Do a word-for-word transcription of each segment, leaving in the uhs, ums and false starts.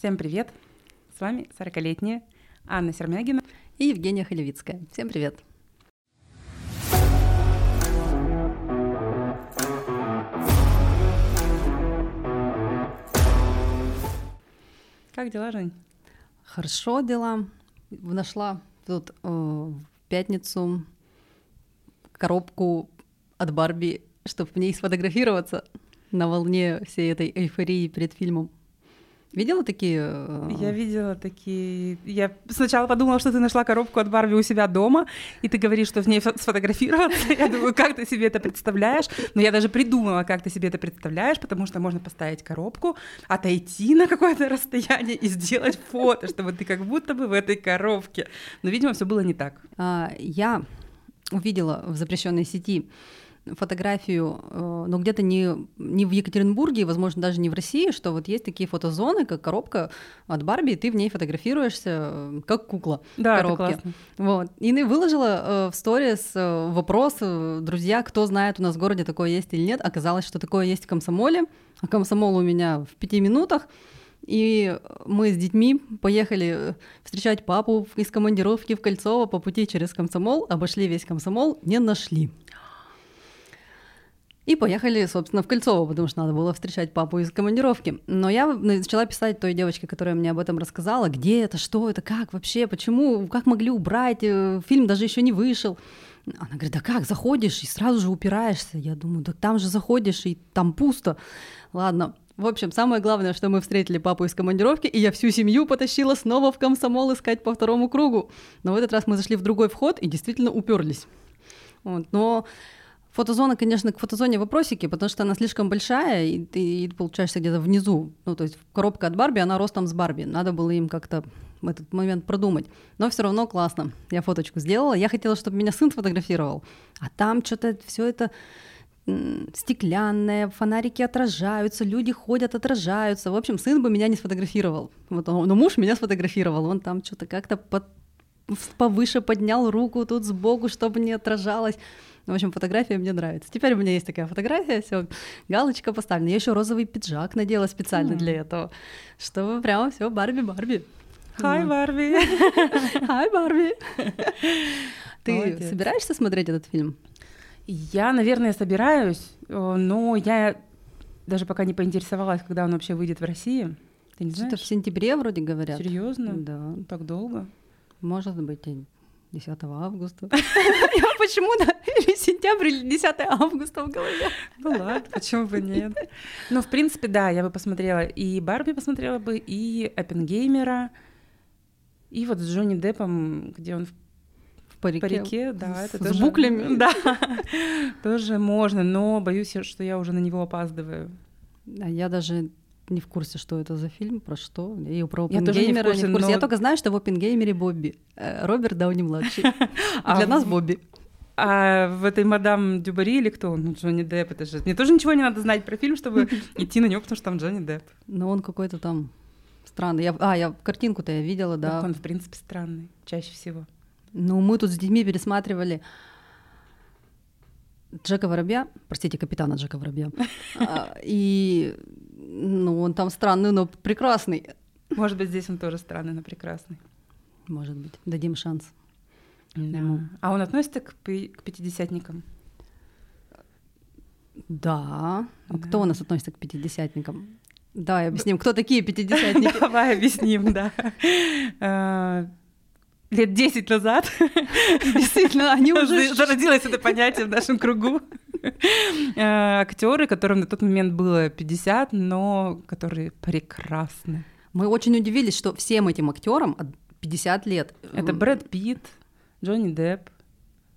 Всем привет! С вами сорокалетняя Анна Сермягина и Евгения Халевицкая. Всем привет! Как дела, Жень? Хорошо дела. Нашла тут э, в пятницу коробку от Барби, чтобы в ней сфотографироваться на волне всей этой эйфории перед фильмом. Видела такие? Я видела такие. Я сначала подумала, что ты нашла коробку от Барби у себя дома, и ты говоришь, что в ней сфотографироваться. Я думаю, как ты себе это представляешь? Но я даже придумала, как ты себе это представляешь, потому что можно поставить коробку, отойти на какое-то расстояние и сделать фото, чтобы ты как будто бы в этой коробке. Но, видимо, все было не так. Я увидела в запрещенной сети фотографию, но где-то не, не в Екатеринбурге, возможно, даже не в России, что вот есть такие фотозоны, как коробка от Барби, и ты в ней фотографируешься как кукла да, в коробке. Это классно. Вот. И выложила в сторис вопрос: друзья, кто знает, у нас в городе такое есть или нет. Оказалось, что такое есть в Комсомоле, а Комсомол у меня в пяти минутах. И мы с детьми поехали встречать папу из командировки в Кольцово по пути через Комсомол, обошли весь Комсомол, не нашли. И поехали, собственно, в Кольцово, потому что надо было встречать папу из командировки. Но я начала писать той девочке, которая мне об этом рассказала, где это, что это, как вообще, почему, как могли убрать, фильм даже еще не вышел. Она говорит, да как, заходишь и сразу же упираешься. Я думаю, да там же заходишь и там пусто. Ладно. В общем, самое главное, что мы встретили папу из командировки, и я всю семью потащила снова в Комсомол искать по второму кругу. Но в этот раз мы зашли в другой вход и действительно уперлись. Вот. Но... Фотозона, конечно, к фотозоне вопросики, потому что она слишком большая, и ты получаешься где-то внизу. Ну, то есть коробка от Барби, она ростом с Барби. Надо было им как-то этот момент продумать. Но все равно классно. Я фоточку сделала. Я хотела, чтобы меня сын сфотографировал. А там что-то все это стеклянное, фонарики отражаются, люди ходят, отражаются. В общем, сын бы меня не сфотографировал. Вот он, но муж меня сфотографировал. Он там что-то как-то под, повыше поднял руку тут сбоку, чтобы не отражалось. В общем, фотография мне нравится. Теперь у меня есть такая фотография, все, галочка поставлена. Я еще розовый пиджак надела специально mm. для этого, чтобы прямо все Барби-Барби. Хай, Барби! Хай, Барби! Ты Молодец. Собираешься смотреть этот фильм? Я, наверное, собираюсь, но я даже пока не поинтересовалась, когда он вообще выйдет в России. Ты не знаешь? Что-то в сентябре вроде говорят. Серьезно? Да. Так долго? Может быть, и... десятого августа. Я почему-то или сентябрь, или десятого августа в голове. Ну ладно, почему бы нет. Ну, в принципе, да, я бы посмотрела и Барби посмотрела бы, и Оппенгеймера, и вот с Джонни Деппом, где он в парике, парике да, с, это с тоже, буклями. Да, тоже можно, но боюсь, что я уже на него опаздываю. А я даже... не в курсе, что это за фильм, про что. И про Оппенгеймера не в курсе. Не в курсе. Но... Я только знаю, что в Оппенгеймере Бобби. Роберт Дауни младший. Для нас Бобби. А в этой мадам Дюбари или кто он? Джонни Депп. Это же... Мне тоже ничего не надо знать про фильм, чтобы идти на него, потому что там Джонни Депп. Но он какой-то там странный. Я... А, я картинку-то я видела, да. Так он, в принципе, странный чаще всего. Ну, мы тут с детьми пересматривали Джека Воробья, простите, капитана Джека Воробья, и... Ну, он там странный, но прекрасный. Может быть, здесь он тоже странный, но прекрасный. Может быть. Дадим шанс. Да. Ему. А он относится к, пи- к пятидесятникам? Да. да. Кто у нас относится к пятидесятникам? Давай объясним, кто такие пятидесятники? Давай объясним, да. Лет десять назад действительно они уже зародилось это понятие в нашем кругу. Актеры, которым на тот момент было пятьдесят, но которые прекрасны. Мы очень удивились, что всем этим актерам пятьдесят лет. Это Брэд Питт, Джонни Депп,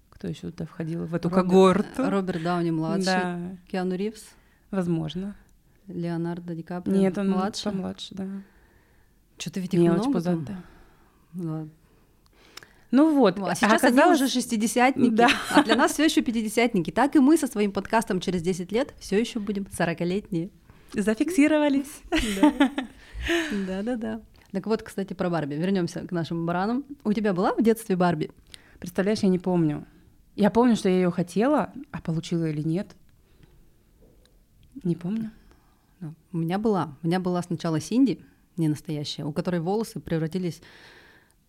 кто еще туда входил в эту Роберт, когорту? Роберт Дауни младший, да. Киану Ривз, возможно. Леонардо Ди Каприо. Нет, он младше, младше, да. Что-то ведь их Мелочь много. Позад, да. Да. Ну вот, а сейчас оказалось... они уже шестидесятники, да. А для нас все еще пятидесятники. Так и мы со своим подкастом через десять лет все еще будем сорокалетние. Зафиксировались. Да-да-да. Так вот, кстати, про Барби. Вернемся к нашим баранам. У тебя была в детстве Барби? Представляешь, я не помню. Я помню, что я ее хотела, а получила или нет. Не помню. У меня была. У меня была сначала Синди. не настоящая, у которой волосы превратились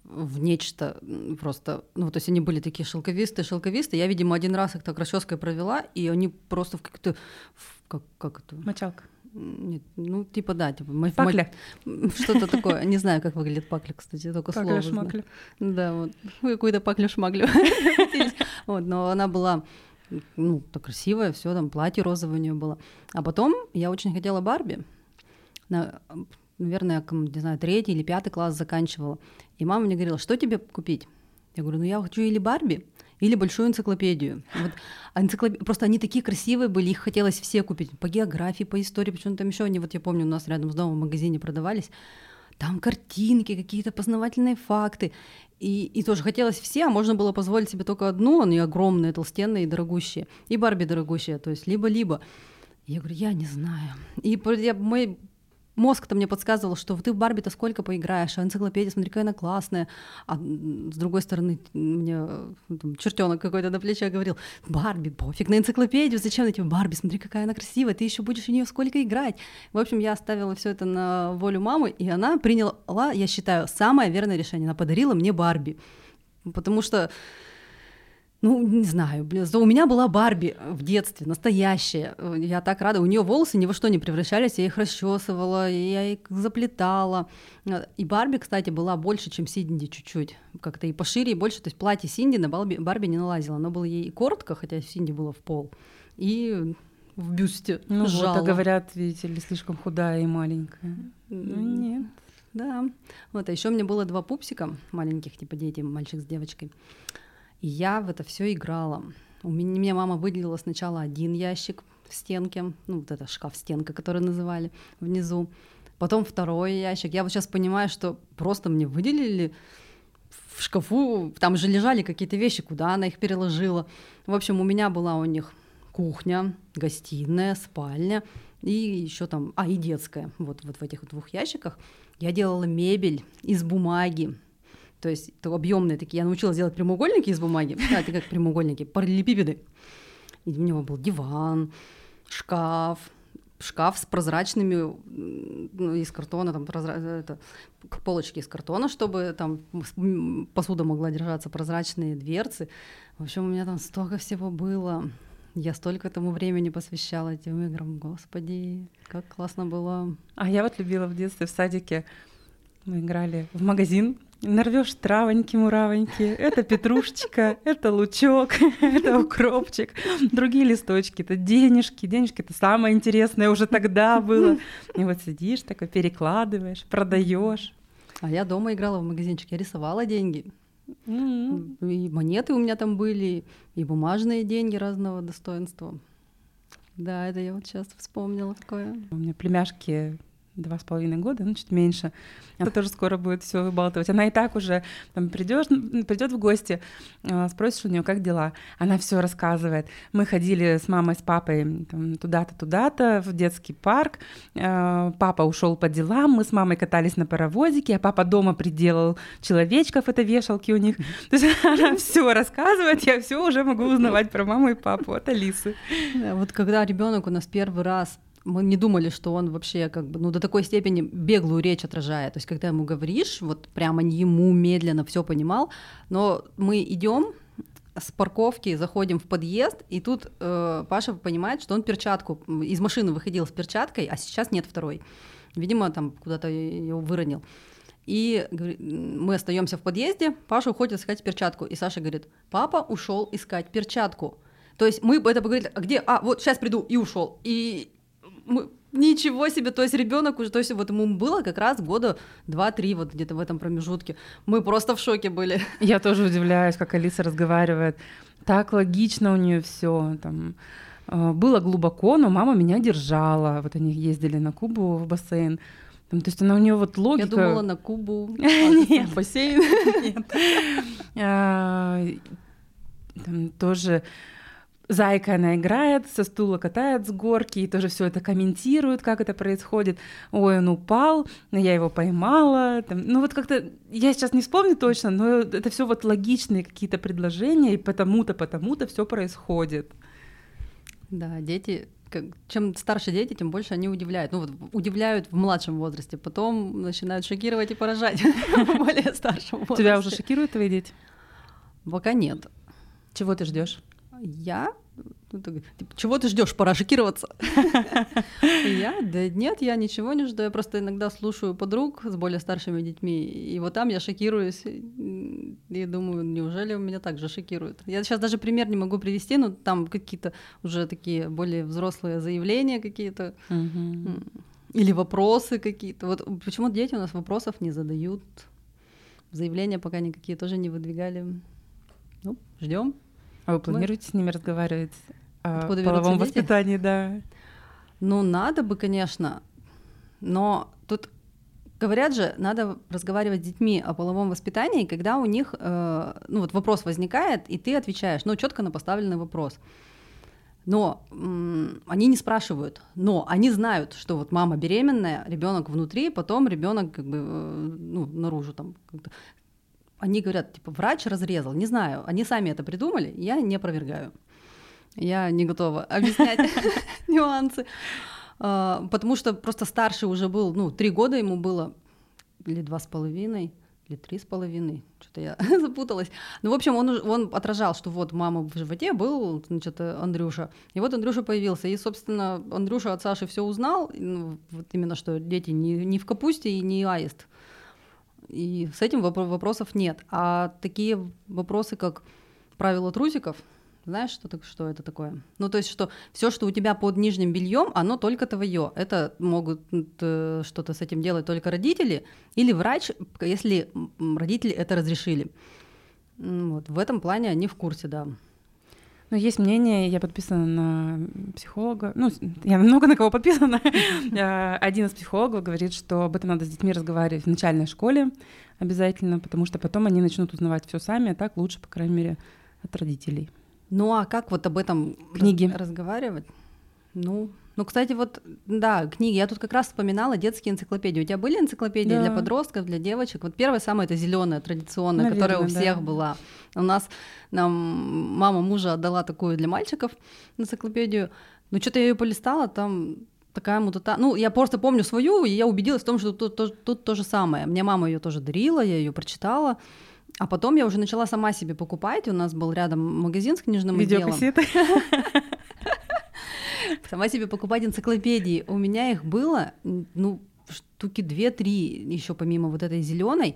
в нечто просто... Ну, то есть они были такие шелковистые-шелковистые. Я, видимо, один раз их так расческой провела, и они просто в как-то... В как, как это? Мочалка. Нет, ну, типа, да. Типа, мо- пакля. Мо- что-то такое. Не знаю, как выглядит пакля, кстати, только слово. Пакля-шмакля. Да, вот. Какую-то паклю-шмаглю. Вот, но она была... Ну, так красивое, все там, платье розовое у нее было. А потом я очень хотела Барби. На, наверное, не знаю, третий или пятый класс заканчивала. И мама мне говорила, что тебе купить? Я говорю, ну я хочу или Барби, или большую энциклопедию. Вот, энциклоп... Просто они такие красивые были, их хотелось все купить. По географии, по истории, почему-то там еще они, вот я помню, у нас рядом с домом в магазине продавались. Там картинки, какие-то познавательные факты. И, и тоже хотелось все, а можно было позволить себе только одну, они огромные, толстенные и дорогущие. И Барби дорогущая, то есть либо-либо. Я говорю, я не знаю. И я, мой мозг-то мне подсказывал, что ты в Барби-то сколько поиграешь, а энциклопедия, смотри, какая она классная. А с другой стороны, мне там, чертенок какой-то на плече говорил, Барби, пофиг на энциклопедию, зачем на тебе Барби, смотри, какая она красивая, ты еще будешь в нее сколько играть. В общем, я оставила все это на волю мамы, и она приняла, я считаю, самое верное решение. Она подарила мне Барби, потому что... Ну, не знаю, у меня была Барби в детстве, настоящая. Я так рада. У нее волосы ни во что не превращались, я их расчесывала, я их заплетала. И Барби, кстати, была больше, чем Синди чуть-чуть. Как-то и пошире, и больше. То есть платье Синди на Барби не налазило. Оно было ей и коротко, хотя Синди было в пол, и в бюсте. Ну жало. Вот, а говорят, видите ли, слишком худая и маленькая. Ну нет. Да. Вот, а еще у меня было два пупсика маленьких, типа дети, мальчик с девочкой. И я в это все играла. У меня, меня мама выделила сначала один ящик в стенке, ну вот это шкаф-стенка, который называли, внизу, потом второй ящик. Я вот сейчас понимаю, что просто мне выделили в шкафу, там же лежали какие-то вещи, куда она их переложила. В общем, у меня была у них кухня, гостиная, спальня и еще там, а и детская. Вот, вот в этих двух ящиках я делала мебель из бумаги. То есть объемные такие. Я научилась делать прямоугольники из бумаги. Да, это как прямоугольники, параллелепипеды. И у него был диван, шкаф, шкаф с прозрачными, ну, из картона, там, прозра... это, полочки из картона, чтобы там посуда могла держаться, прозрачные дверцы. В общем, у меня там столько всего было. Я столько этому времени посвящала этим играм. Господи, как классно было. А я вот любила в детстве в садике. Мы играли в магазин. Нарвёшь травоньки-муравоньки, это петрушечка, это лучок, это укропчик, другие листочки, это денежки, денежки — это самое интересное уже тогда было. И вот сидишь такой, перекладываешь, продаешь. А я дома играла в магазинчик, я рисовала деньги. Mm-hmm. И монеты у меня там были, и бумажные деньги разного достоинства. Да, это я вот сейчас вспомнила такое. У меня племяшки... два с половиной года, ну, чуть меньше. Она тоже скоро будет все выбалтывать. Она и так уже там, придёшь, придёт в гости, э, спросишь у нее, как дела. Она все рассказывает. Мы ходили с мамой, с папой там, туда-то, туда-то, в детский парк. Э, папа ушел по делам, мы с мамой катались на паровозике, а папа дома приделал человечков, это вешалки у них. То есть она все рассказывает, я все уже могу узнавать про маму и папу от Алисы. Вот когда ребенок у нас первый раз, мы не думали, что он вообще как бы, ну, до такой степени беглую речь отражает. То есть, когда ему говоришь, вот прямо ему медленно все понимал. Но мы идем с парковки, заходим в подъезд, и тут э, Паша понимает, что он перчатку из машины выходил с перчаткой, а сейчас нет второй. Видимо, там куда-то ее выронил. И мы остаемся в подъезде, Паша уходит искать перчатку, и Саша говорит: папа ушел искать перчатку. То есть мы это поговорили, а где? А вот сейчас приду, и ушел. И Мы... Ничего себе, то есть ребенок уже, то есть вот ему было как раз года два-три, вот где-то в этом промежутке. Мы просто в шоке были. Я тоже удивляюсь, как Алиса разговаривает. Так логично у нее все. Там было глубоко, но мама меня держала. Вот они ездили на Кубу в бассейн. Там, то есть она у нее вот логика. Я думала на Кубу, а в бассейн. Там тоже. Зайка она играет, со стула катает с горки, и тоже все это комментирует, как это происходит. Ой, он упал, я его поймала. Там. Ну вот как-то, я сейчас не вспомню точно, но это все вот логичные какие-то предложения, и потому-то, потому-то все происходит. Да, дети... как, чем старше дети, тем больше они удивляют. Ну вот удивляют в младшем возрасте, потом начинают шокировать и поражать в более старшем возрасте. Тебя уже шокируют твои дети? Пока нет. Чего ты ждешь? Я? Ну, ты, типа, чего ты ждешь? Пора шокироваться. Я? Да нет, я ничего не жду. Я просто иногда слушаю подруг с более старшими детьми, и вот там я шокируюсь и думаю, неужели меня так же шокируют? Я сейчас даже пример не могу привести, но там какие-то уже такие более взрослые заявления какие-то или вопросы какие-то. Вот почему дети у нас вопросов не задают, заявления пока никакие тоже не выдвигали. Ну, ждем. А вы планируете Мы... с ними разговаривать о половом воспитании, да? Ну, надо бы, конечно, но тут говорят же, надо разговаривать с детьми о половом воспитании, когда у них э, ну, вот вопрос возникает, и ты отвечаешь, ну, четко на поставленный вопрос. Но м- они не спрашивают, но они знают, что вот мама беременная, ребенок внутри, потом ребенок как бы э, ну, наружу там как-то. Они говорят, типа, врач разрезал, не знаю, они сами это придумали, я не опровергаю. Я не готова объяснять нюансы, потому что просто старший уже был, ну, три года ему было, или два с половиной, или три с половиной, что-то я запуталась. Ну, в общем, он, он отражал, что вот мама в животе был, значит, Андрюша, и вот Андрюша появился, и, собственно, Андрюша от Саши все узнал, ну, вот именно, что дети не, не в капусте и не аист. И с этим вопросов нет. А такие вопросы, как правило трусиков, знаешь, что, что это такое? Ну, то есть, что все, что у тебя под нижним бельем, оно только твое. Это могут что-то с этим делать только родители или врач, если родители это разрешили. Вот. В этом плане они в курсе, да. Ну, есть мнение, я подписана на психолога, ну, я много на кого подписана. Один из психологов говорит, что об этом надо с детьми разговаривать в начальной школе обязательно, потому что потом они начнут узнавать все сами, а так лучше, по крайней мере, от родителей. Ну, а как вот об этом книги раз- разговаривать? Ну, ну, кстати, вот, да, книги. Я тут как раз вспоминала детские энциклопедии. У тебя были энциклопедии да. для подростков, для девочек? Вот первая самая это зеленая традиционная, наверное, которая у всех да. была. У нас нам мама мужа отдала такую для мальчиков энциклопедию. Ну, что-то я ее полистала, там такая мутата. Ну, я просто помню свою, и я убедилась в том, что тут, тут, тут то же самое. Мне мама ее тоже дарила, я ее прочитала. А потом я уже начала сама себе покупать. У нас был рядом магазин с книжным отделом. Видеокассеты. Сама себе покупать энциклопедии. У меня их было, ну, штуки две-три еще помимо вот этой зеленой.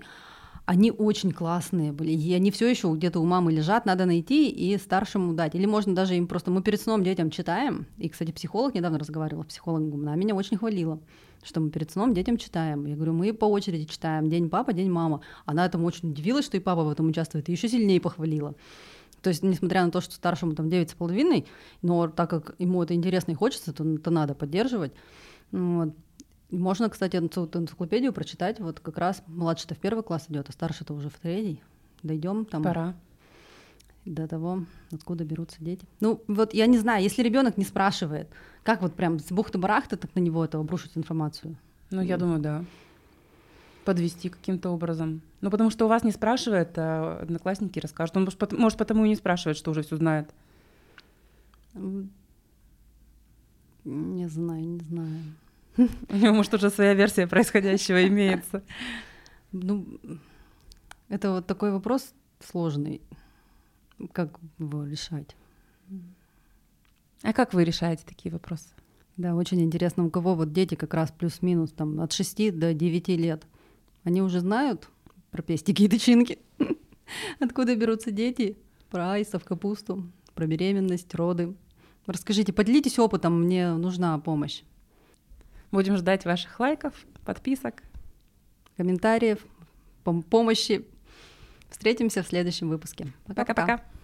Они очень классные были. И они все еще где-то у мамы лежат, надо найти и старшему дать. Или можно даже им просто... Мы перед сном детям читаем. И, кстати, психолог недавно разговаривала, психолог, она меня очень хвалила, что мы перед сном детям читаем. Я говорю, мы по очереди читаем. День папа, день мама. Она этому очень удивилась, что и папа в этом участвует, и еще сильнее похвалила. То есть, несмотря на то, что старшему там девять с половиной, но так как ему это интересно и хочется, то это надо поддерживать. Вот. Можно, кстати, энциклопедию прочитать. Вот как раз младший-то в первый класс идет, а старший-то уже в третий. Дойдем там. Пора. До того, откуда берутся дети. Ну, вот я не знаю, если ребенок не спрашивает, как вот прям с бухты-барахты так на него это обрушить информацию? Ну, я mm. думаю, да. Подвести каким-то образом. Ну, потому что у вас не спрашивает, а одноклассники расскажут. Он, может, потому и не спрашивает, что уже все знает. Не знаю, не знаю. У него, может, уже своя версия происходящего имеется. Ну, это вот такой вопрос сложный. Как его решать? А как вы решаете такие вопросы? Да, очень интересно, у кого вот дети как раз плюс-минус там от шести до девяти лет. Они уже знают про пестики и тычинки, откуда берутся дети, про аистов, капусту, про беременность, роды. Расскажите, поделитесь опытом, мне нужна помощь. Будем ждать ваших лайков, подписок, комментариев, пом- помощи. Встретимся в следующем выпуске. Пока-пока.